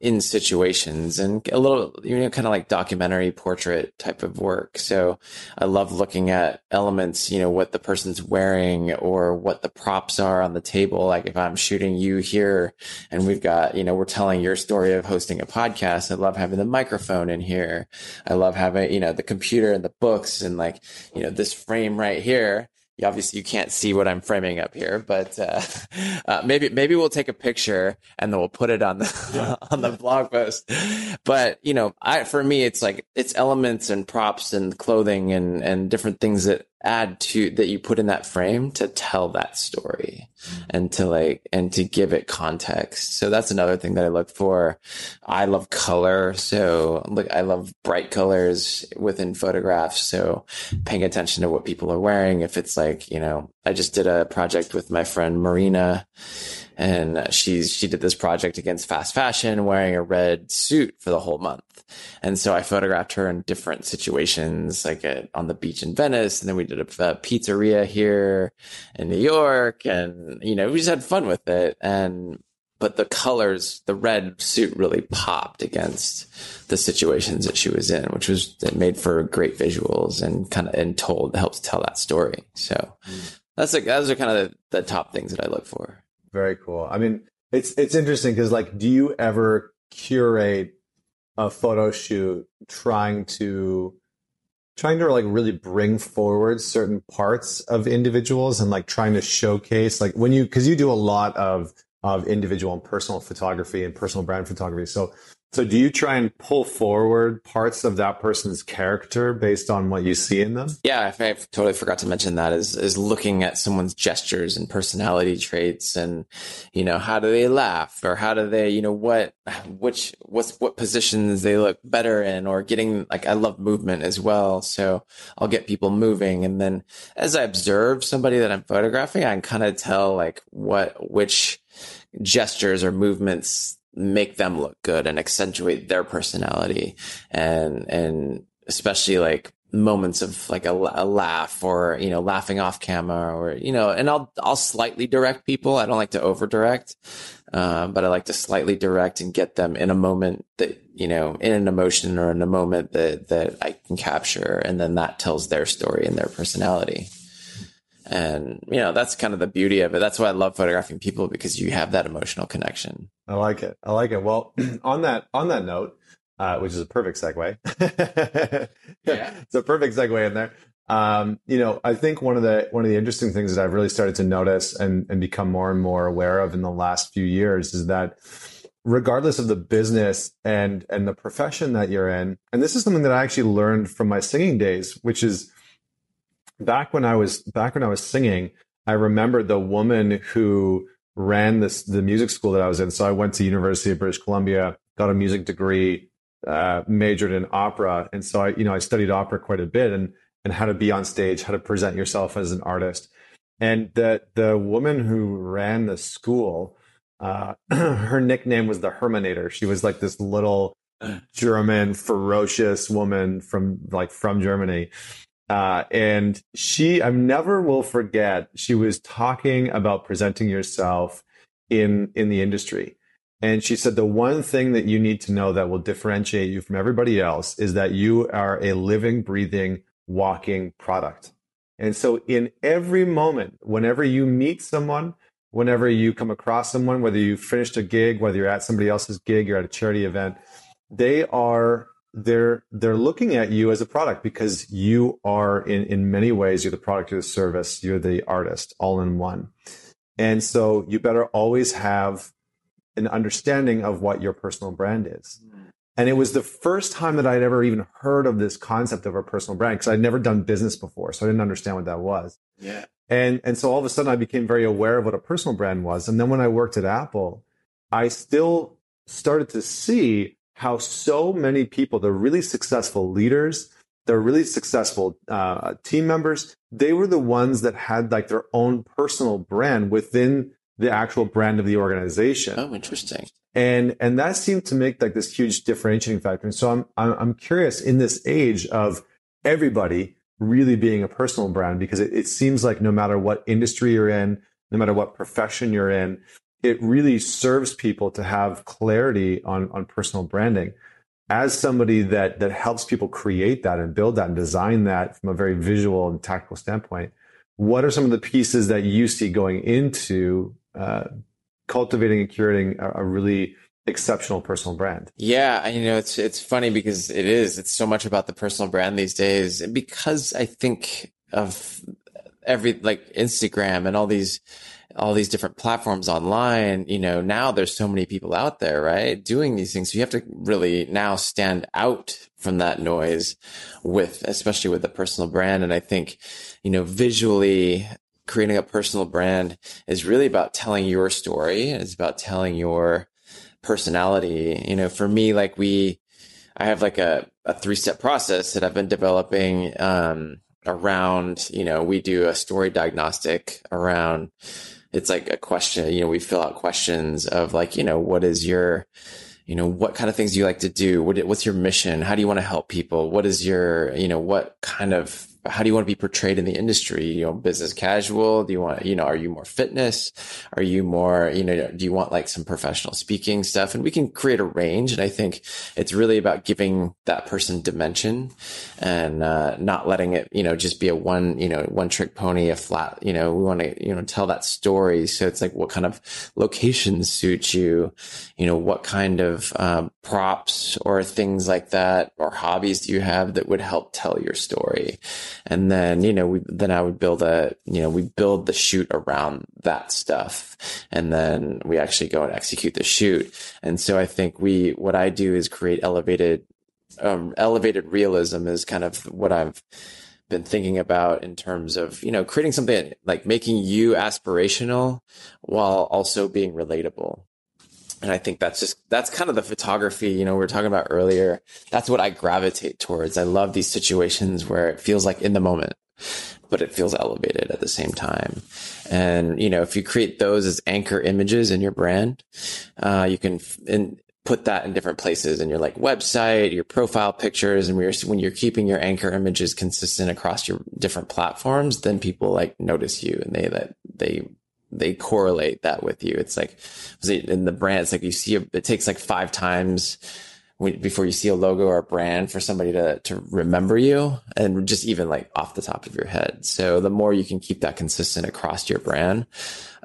in situations, and a little, you know, kind of like documentary portrait type of work. So I love looking at elements, you know, what the person's wearing or what the props are on the table. Like if I'm shooting you here and we've got, you know, we're telling your story of hosting a podcast, I love having the microphone in here. I love having, you know, the computer and the books and, like, you know, this frame right here. Obviously, you can't see what I'm framing up here, but maybe we'll take a picture and then we'll put it on the on the blog post. But, you know, for me, it's like it's elements and props and clothing and different things that add to that you put in that frame to tell that story and to give it context. So that's another thing that I look for. I love color. So look, I love bright colors within photographs. So paying attention to what people are wearing. If it's like, you know, I just did a project with my friend Marina, and she did this project against fast fashion wearing a red suit for the whole month. And so I photographed her in different situations, like on the beach in Venice. And then we did a pizzeria here in New York, and, you know, we just had fun with it. But the colors, the red suit really popped against the situations that she was in, which was, it made for great visuals and helps tell that story. So those are kind of the top things that I look for. Very cool. I mean, it's interesting because, like, do you ever curate a photo shoot trying to like really bring forward certain parts of individuals and like trying to showcase, like, when because you do a lot of individual and personal photography and personal brand photography. So do you try and pull forward parts of that person's character based on what you see in them? Yeah, I totally forgot to mention that is looking at someone's gestures and personality traits, and, you know, how do they laugh, or how do they, you know, what positions they look better in, or getting, like, I love movement as well. So I'll get people moving, and then as I observe somebody that I'm photographing, I can kind of tell, like, which gestures or movements make them look good and accentuate their personality, and especially like moments of like a laugh, or, you know, laughing off camera, or, you know, and I'll slightly direct people. I don't like to over direct, but I like to slightly direct and get them in a moment that, you know, in an emotion or in a moment that I can capture. And then that tells their story and their personality. And, you know, that's kind of the beauty of it. That's why I love photographing people, because you have that emotional connection. I like it. Well, on that note, which is a perfect segue. Yeah. It's a perfect segue in there. You know, I think one of the interesting things that I've really started to notice and become more and more aware of in the last few years is that regardless of the business and the profession that you're in, and this is something that I actually learned from my singing days, which is, Back when I was singing, I remembered the woman who ran the music school that I was in. So I went to University of British Columbia, got a music degree, majored in opera, and so I studied opera quite a bit, and how to be on stage, how to present yourself as an artist. And the woman who ran the school, her nickname was the Herminator. She was like this little German ferocious woman from Germany. And I never will forget, she was talking about presenting yourself in the industry. And she said, the one thing that you need to know that will differentiate you from everybody else is that you are a living, breathing, walking product. And so in every moment, whenever you meet someone, whenever you come across someone, whether you finished a gig, whether you're at somebody else's gig, you're at a charity event, they are, they're looking at you as a product, because you are in many ways, you're the product, you're the service, you're the artist, all in one. And so you better always have an understanding of what your personal brand is. And it was the first time that I'd ever even heard of this concept of a personal brand, because I'd never done business before. So I didn't understand what that was. Yeah. And so all of a sudden I became very aware of what a personal brand was. And then when I worked at Apple, I still started to see how so many people, the really successful leaders, the really successful team members, they were the ones that had like their own personal brand within the actual brand of the organization. Oh, interesting. And that seemed to make like this huge differentiating factor. And so I'm curious, in this age of everybody really being a personal brand, because it seems like no matter what industry you're in, no matter what profession you're in, it really serves people to have clarity on personal branding. As somebody that helps people create that and build that and design that from a very visual and tactical standpoint, what are some of the pieces that you see going into cultivating and curating a really exceptional personal brand? Yeah, you know, it's funny because it's so much about the personal brand these days, and because I think of every like Instagram and all these different platforms online, you know, now there's so many people out there, right, doing these things. So you have to really now stand out from that noise especially with the personal brand. And I think, you know, visually creating a personal brand is really about telling your story. It's about telling your personality. You know, for me, like I have like a 3-step process that I've been developing, around, you know, we do a story diagnostic around, it's like a question, you know, we fill out questions of like, you know, what is your, you know, what kind of things do you like to do? What's your mission? How do you want to help people? What is your, you know, what kind of, how do you want to be portrayed in the industry? You know, business casual? Do you want, you know, are you more fitness? Are you more, you know, do you want like some professional speaking stuff? And we can create a range. And I think it's really about giving that person dimension and not letting it, you know, just be one trick pony, a flat, you know, we want to, you know, tell that story. So it's like, what kind of locations suit you? You know, what kind of props or things like that, or hobbies do you have that would help tell your story? And then, you know, I would build we build the shoot around that stuff. And then we actually go and execute the shoot. And so I think what I do is create elevated realism is kind of what I've been thinking about in terms of, you know, creating something like making you aspirational while also being relatable. And I think that's kind of the photography, you know, we were talking about earlier. That's what I gravitate towards. I love these situations where it feels like in the moment, but it feels elevated at the same time. And, you know, if you create those as anchor images in your brand, you can put that in different places in your like website, your profile pictures. And when you're keeping your anchor images consistent across your different platforms, then people like notice you and they correlate that with you. It's like in the brand, it's like you see, it takes like 5 times before you see a logo or a brand for somebody to remember you, and just even like off the top of your head. So the more you can keep that consistent across your brand,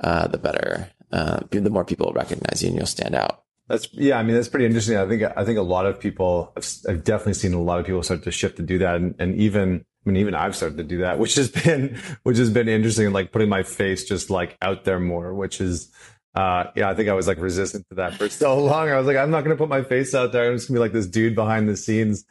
the better, the more people recognize you and you'll stand out. That's pretty interesting. I think a lot of people, I've definitely seen a lot of people start to shift to do that. And even I've started to do that, which has been interesting, like putting my face just like out there more, which is, I think I was like resistant to that for so long. I was like, I'm not going to put my face out there. I'm just gonna be like this dude behind the scenes.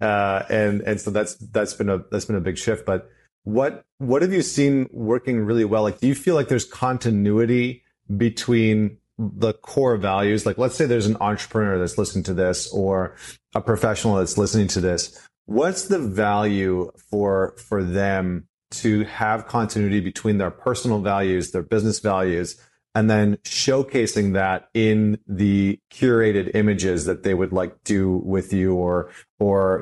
And so that's been a big shift. But what have you seen working really well? Like, do you feel like there's continuity between the core values? Like, let's say there's an entrepreneur that's listening to this, or a professional that's listening to this. What's the value for them to have continuity between their personal values, their business values, and then showcasing that in the curated images that they would like do with you, or,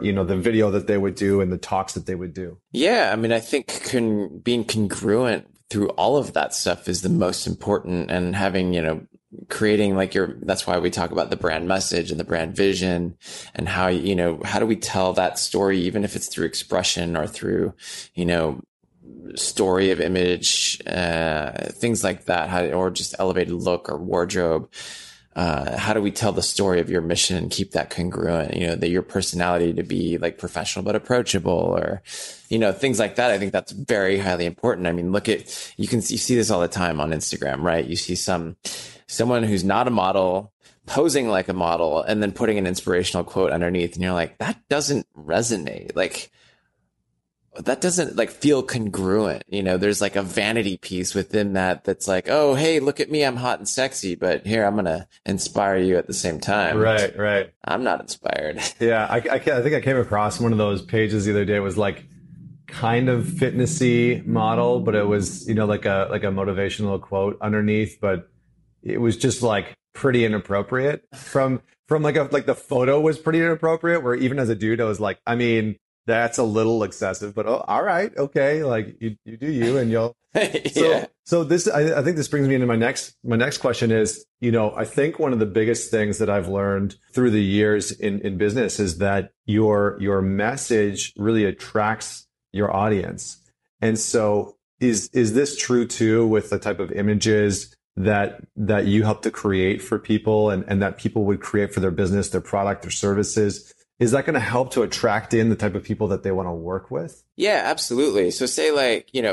you know, the video that they would do and the talks that they would do? Yeah. I mean, I think being congruent through all of that stuff is the most important, and having, you know, creating like that's why we talk about the brand message and the brand vision, and how, you know, how do we tell that story, even if it's through expression or through, you know, story of image, things like that, or just elevated look or wardrobe. How do we tell the story of your mission and keep that congruent, that your personality to be like professional, but approachable, or, things like that. I think that's very highly important. I mean, you see this all the time on Instagram, right? You see someone who's not a model posing like a model and then putting an inspirational quote underneath. And you're like, that doesn't resonate. That doesn't feel congruent. There's a vanity piece within that. That's oh, hey, look at me. I'm hot and sexy, but here, I'm going to inspire you at the same time. Right. Right. I'm not inspired. Yeah. I think I came across one of those pages the other day. It was kind of fitnessy model, but it was, like a motivational quote underneath, but it was just pretty inappropriate from the photo was pretty inappropriate, where even as a dude, I was I mean, that's a little excessive, but oh, all right, okay, you do you, and you'll. Yeah. So this, I think this brings me into my next question is, I think one of the biggest things that I've learned through the years in business is that your message really attracts your audience, and so is this true too with the type of images that you help to create for people, and that people would create for their business, their product, their services? Is that going to help to attract in the type of people that they want to work with? Yeah, absolutely. So say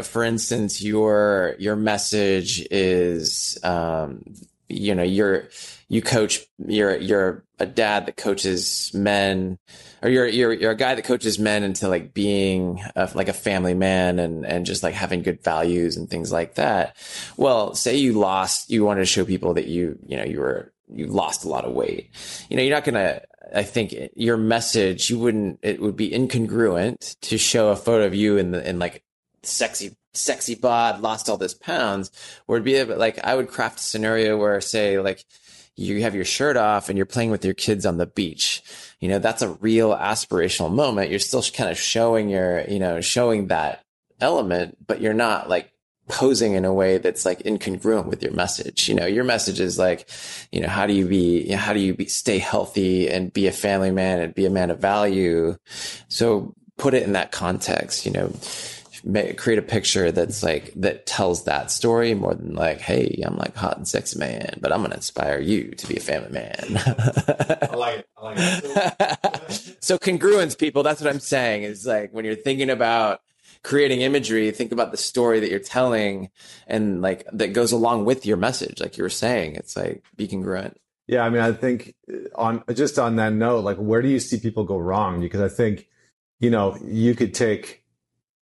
for instance, your message is, you're a dad that coaches men, or you're a guy that coaches men into being a family man and just having good values and things like that. Well, say you wanted to show people that you lost a lot of weight. You're not going to, I think your message, it would be incongruent to show a photo of you in sexy bod, lost all this pounds, where it'd be I would craft a scenario where say you have your shirt off and you're playing with your kids on the beach. That's a real aspirational moment. You're still kind of showing showing that element, but you're not posing in a way that's incongruent with your message. Your message is stay healthy and be a family man and be a man of value. So put it in that context, create a picture that's that tells that story more than hey, I'm hot and sexy man, but I'm going to inspire you to be a family man. I like it. So congruence, people, that's what I'm saying is when you're thinking about creating imagery, think about the story that you're telling and that goes along with your message. Like you were saying, it's be congruent. Yeah. I mean, I think on that note, where do you see people go wrong? Because I think, you could take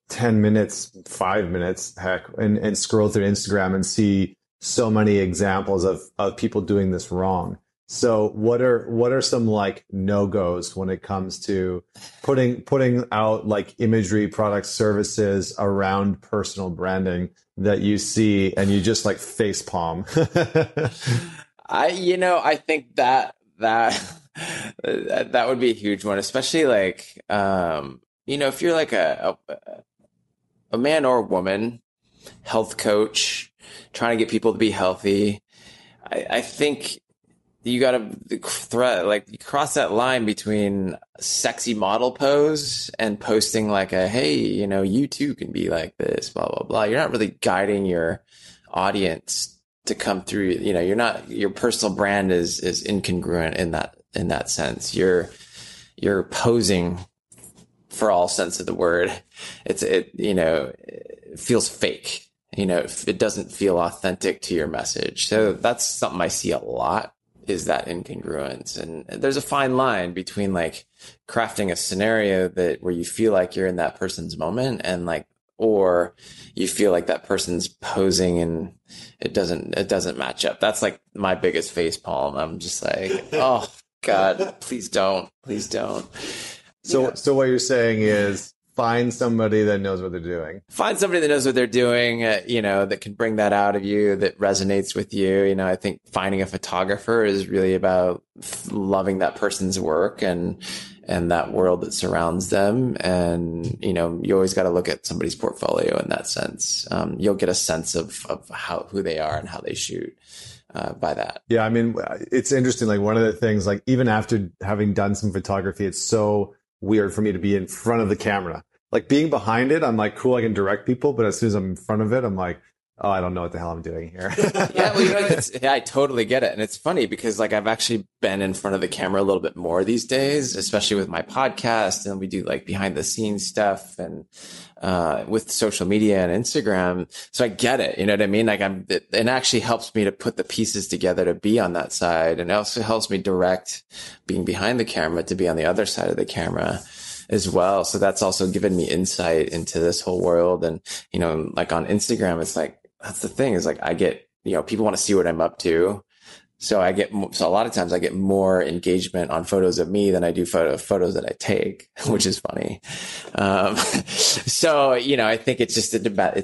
10 minutes, 5 minutes, heck, and scroll through Instagram and see so many examples of people doing this wrong. So what are some no-go's when it comes to putting out imagery, products, services around personal branding that you see and you just face palm? I think that would be a huge one, especially if you're a man or a woman health coach trying to get people to be healthy. I think you got to cross that line between sexy model pose and posting hey, you too can be like this, blah, blah, blah. You're not really guiding your audience to come through. Your personal brand is incongruent in that sense. You're posing for all sense of the word. It feels fake, it doesn't feel authentic to your message. So that's something I see a lot. Is that incongruence? And there's a fine line between crafting a scenario where you feel you're in that person's moment and or you feel that person's posing and it doesn't match up. That's my biggest face palm. I'm just oh God, please don't. So what you're saying is find somebody that knows what they're doing. That can bring that out of you, that resonates with you. I think finding a photographer is really about loving that person's work and that world that surrounds them. And, you always got to look at somebody's portfolio in that sense. You'll get a sense of who they are and how they shoot by that. Yeah. I mean, it's interesting. One of the things, even after having done some photography, it's so weird for me to be in front of the camera. like being behind it, I'm like, cool, I can direct people. But as soon as I'm in front of it, I'm like, oh, I don't know what the hell I'm doing here. Yeah, well, you know, I totally get it. And it's funny because like I've actually been in front of the camera a little bit more these days, especially with my podcast. And we do like behind the scenes stuff and with social media and Instagram. So I get it. You know what I mean? Like it actually helps me to put the pieces together to be on that side. And it also helps me direct being behind the camera to be on the other side of the camera as well. So that's also given me insight into this whole world. And, you know, like on Instagram, it's like, that's the thing is like, I get, you know, people want to see what I'm up to. So a lot of times I get more engagement on photos of me than I do photos that I take, which is funny. So, you know, I think it's just about, I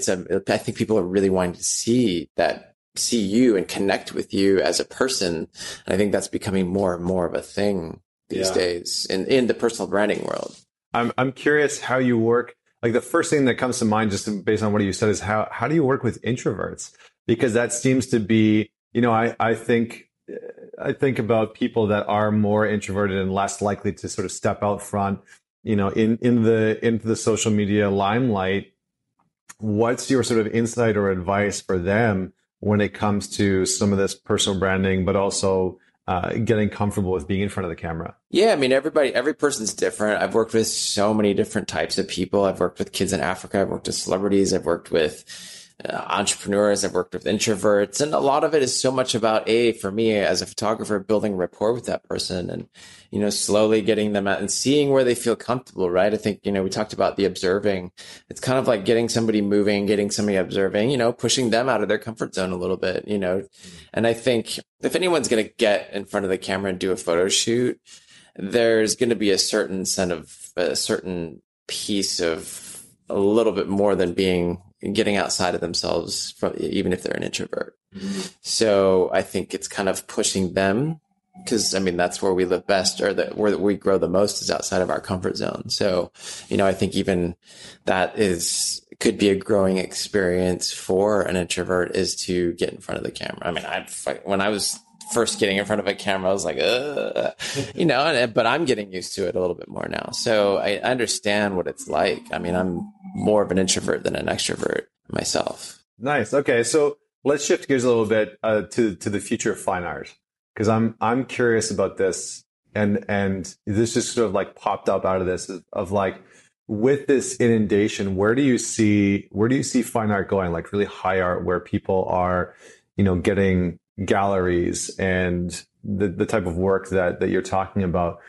think people are really wanting to see you and connect with you as a person. And I think that's becoming more and more of a thing these days in the personal branding world. I'm curious how you work. Like the first thing that comes to mind, just based on what you said, is how do you work with introverts? Because that seems to be, you know, I think about people that are more introverted and less likely to sort of step out front, you know, into the social media limelight. What's your sort of insight or advice for them when it comes to some of this personal branding, but also getting comfortable with being in front of the camera? Yeah, I mean, every person's different. I've worked with so many different types of people. I've worked with kids in Africa. I've worked with celebrities. I've worked with entrepreneurs. I've worked with introverts. And a lot of it is so much about, for me as a photographer, building rapport with that person and, you know, slowly getting them out and seeing where they feel comfortable, right? I think, you know, we talked about the observing. It's kind of like getting somebody moving, getting somebody observing, you know, pushing them out of their comfort zone a little bit, you know. And I think if anyone's going to get in front of the camera and do a photo shoot, there's going to be a certain piece of a little bit more than getting outside of themselves, even if they're an introvert. Mm-hmm. So I think it's kind of pushing them, because I mean, that's where we live best, or where we grow the most, is outside of our comfort zone. So, you know, I think even that could be a growing experience for an introvert, is to get in front of the camera. I mean, when I was first getting in front of a camera, I was like, you know, but I'm getting used to it a little bit more now. So I understand what it's like. I mean, I'm more of an introvert than an extrovert myself. Nice. Okay. So let's shift gears a little bit to the future of fine art. Cause I'm curious about this, and this just sort of like popped up out of this of like, with this inundation, where do you see fine art going? Like really high art, where people are, you know, getting galleries and the type of work that you're talking about.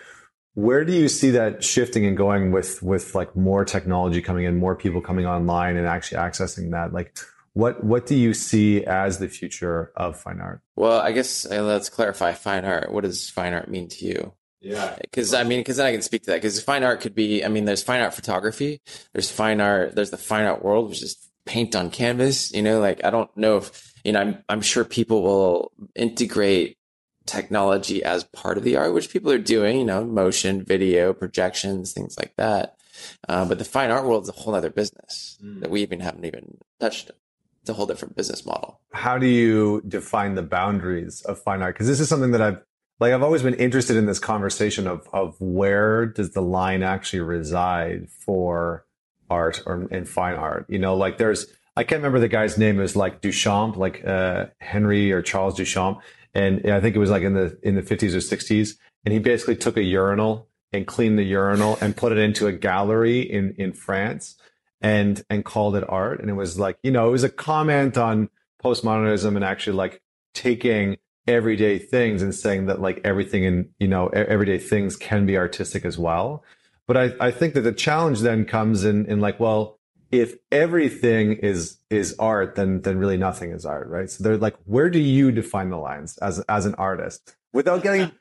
Where do you see that shifting and going with like more technology coming in, more people coming online and actually accessing that? Like what do you see as the future of fine art? Well, I guess let's clarify fine art. What does fine art mean to you? Yeah. Cause then I can speak to that. Cause fine art could be, I mean, there's fine art photography, there's fine art, there's the fine art world, which is paint on canvas, you know, like, I don't know if, you know, I'm sure people will integrate technology as part of the art, which people are doing, you know, motion, video, projections, things like that. But the fine art world is a whole other business that we haven't even touched. It's a whole different business model. How do you define the boundaries of fine art? Because this is something that I've always been interested in, this conversation of where does the line actually reside for art and fine art? You know, like I can't remember the guy's name. It was like Duchamp, like Henry or Charles Duchamp. And I think it was like in the 50s or 60s. And he basically took a urinal and cleaned the urinal and put it into a gallery in France and called it art. And it was like, you know, it was a comment on postmodernism and actually like taking everyday things and saying that like everything in, you know, everyday things can be artistic as well. But I think that the challenge then comes in like, well, if everything is art, then really nothing is art, right? So they're like, where do you define the lines as an artist without getting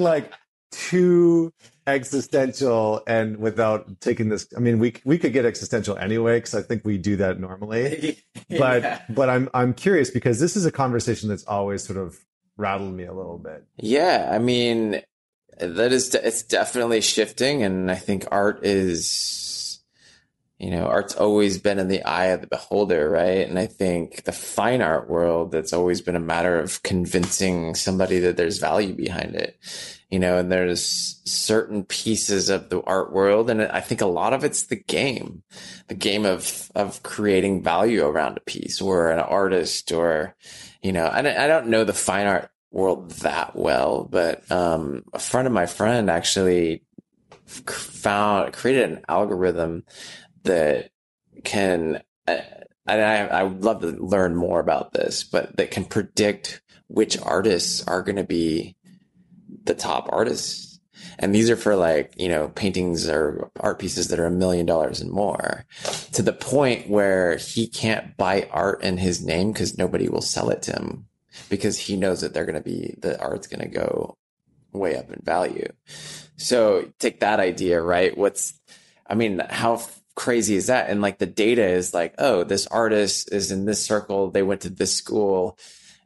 like too existential and without taking this? I mean, we could get existential anyway, because I think we do that normally. But yeah. But I'm curious, because this is a conversation that's always sort of rattled me a little bit. Yeah, I mean, it's definitely shifting, and I think art is. you know, art's always been in the eye of the beholder, right? And I think the fine art world, that's always been a matter of convincing somebody that there's value behind it, you know, and there's certain pieces of the art world. And I think a lot of it's the game of creating value around a piece or an artist or, you know, I don't know the fine art world that well, but a friend of my friend actually created an algorithm that can, and I would love to learn more about this, but that can predict which artists are going to be the top artists. And these are for, like, you know, paintings or art pieces that are $1 million and more, to the point where he can't buy art in his name because nobody will sell it to him, because he knows that they're going to be, the art's going to go way up in value. So take that idea, right? How crazy is that? And like the data is like, oh, this artist is in this circle. They went to this school.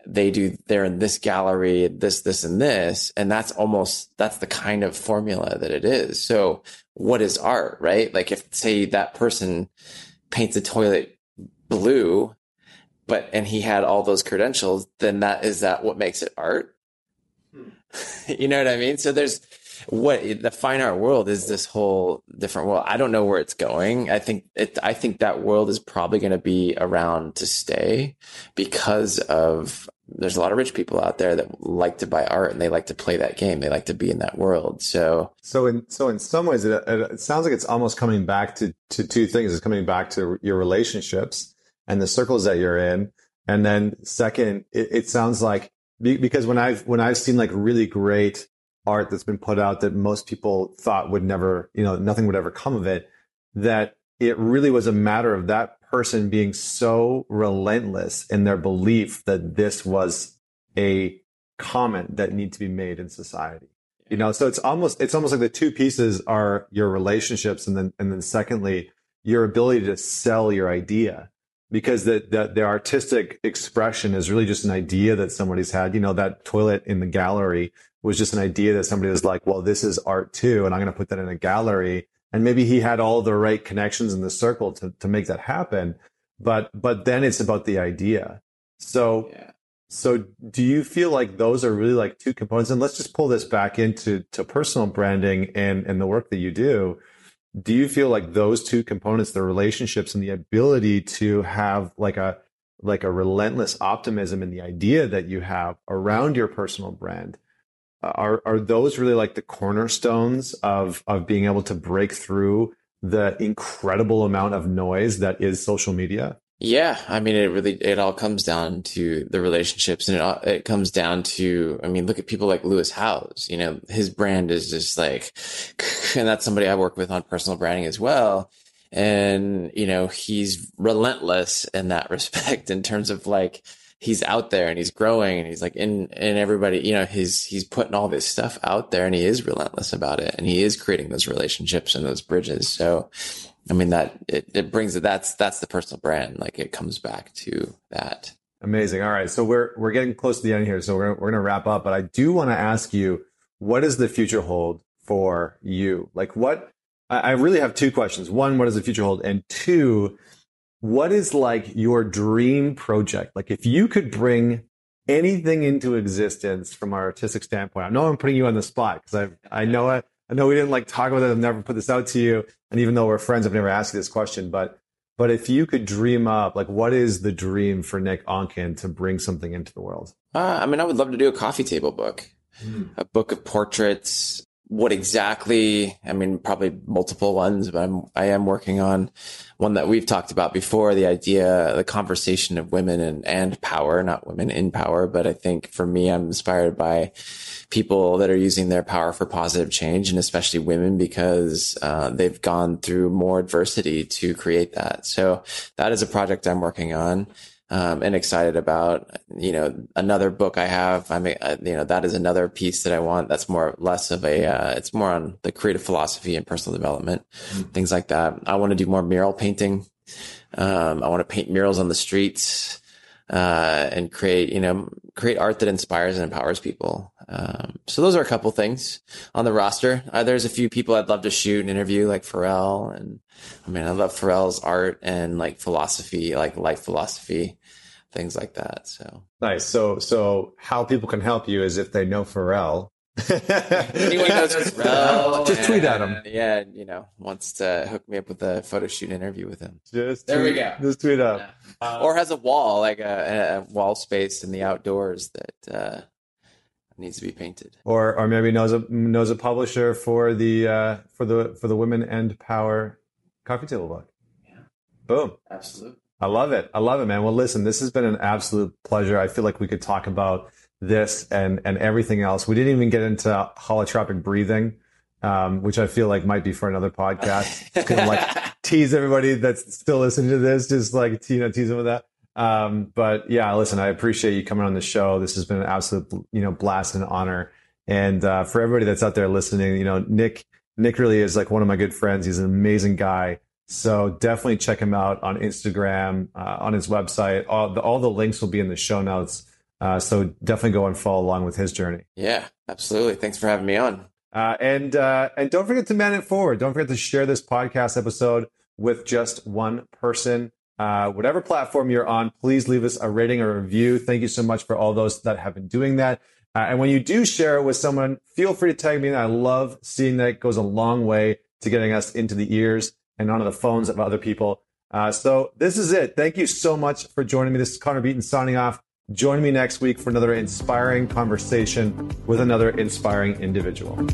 They're in this gallery, this, and this. And that's the kind of formula that it is. So what is art, right? Like if, say, that person paints a toilet blue, and he had all those credentials, then is that what makes it art? You know what I mean? So the fine art world is this whole different world. I don't know where it's going. I think that world is probably going to be around to stay because of, there's a lot of rich people out there that like to buy art and they like to play that game. They like to be in that world. So in some ways, it sounds like it's almost coming back to two things. It's coming back to your relationships and the circles that you're in. And then second, it sounds like, because when I've seen like really great art that's been put out that most people thought would never, you know, nothing would ever come of it, that it really was a matter of that person being so relentless in their belief that this was a comment that needed to be made in society. You know, so it's almost like the two pieces are your relationships and then secondly, your ability to sell your idea. Because the artistic expression is really just an idea that somebody's had. You know, that toilet in the gallery was just an idea that somebody was like, well, this is art too, and I'm going to put that in a gallery. And maybe he had all the right connections in the circle to make that happen. But then it's about the idea. So, yeah. So do you feel like those are really like two components? And let's just pull this back into personal branding and the work that you do. Do you feel like those two components, the relationships and the ability to have like a relentless optimism in the idea that you have around your personal brand, are those really like the cornerstones of being able to break through the incredible amount of noise that is social media? Yeah. I mean, it all comes down to the relationships, and it comes down to, I mean, look at people like Lewis Howes, you know, his brand is just like, and that's somebody I work with on personal branding as well. And, you know, he's relentless in that respect in terms of like, he's out there and he's growing and he's like in everybody, you know, he's putting all this stuff out there and he is relentless about it. And he is creating those relationships and those bridges. So, I mean, that it brings it. That's the personal brand. Like it comes back to that. Amazing. All right. So we're getting close to the end here. So we're going to wrap up, but I do want to ask you, what does the future hold for you? Like what, I really have two questions. One, what does the future hold? And two, what is like your dream project? Like if you could bring anything into existence from an artistic standpoint, I know I'm putting you on the spot because I know it. I know we didn't like talk about it. I've never put this out to you. And even though we're friends, I've never asked you this question, but if you could dream up, like what is the dream for Nick Onken to bring something into the world? I mean, I would love to do a coffee table book, a book of portraits. What exactly, I mean, probably multiple ones, but I am working on one that we've talked about before, the conversation of women and power, not women in power. But I think for me, I'm inspired by people that are using their power for positive change, and especially women, because they've gone through more adversity to create that. So that is a project I'm working on. And excited about, you know, another book I have. I mean, you know, that is another piece that I want. That's more or less of a, it's more on the creative philosophy and personal development, things like that. I want to do more mural painting. I want to paint murals on the streets. and create art that inspires and empowers people. So those are a couple things on the roster. There's a few people I'd love to shoot and interview, like Pharrell. And I mean, I love Pharrell's art and like philosophy, like life philosophy, things like that. So nice. So how people can help you is if they know Pharrell. Anyone knows Pharrell, just tweet at him. Yeah, wants to hook me up with a photo shoot interview with him. Just tweet up. Yeah. Or has a wall, like a wall space in the outdoors that needs to be painted. Or maybe knows a publisher for the Women and Power coffee table book. Yeah. Boom. Absolutely. I love it, man. Well, listen, this has been an absolute pleasure. I feel like we could talk about this and everything else. We didn't even get into holotropic breathing, which I feel like might be for another podcast. Just gonna like tease everybody that's still listening to this, just like tease them with that. But yeah, listen, I appreciate you coming on the show. This has been an absolute blast and honor. And for everybody that's out there listening, Nick really is like one of my good friends. He's an amazing guy. So definitely check him out on Instagram, on his website. All the links will be in the show notes. So definitely go and follow along with his journey. Yeah, absolutely. Thanks for having me on. And don't forget to man it forward. Don't forget to share this podcast episode with just one person. Whatever platform you're on, please leave us a rating or a review. Thank you so much for all those that have been doing that. And when you do share it with someone, feel free to tag me. And I love seeing that. It goes a long way to getting us into the ears and onto the phones of other people. So this is it. Thank you so much for joining me. This is Connor Beaton signing off. Join me next week for another inspiring conversation with another inspiring individual.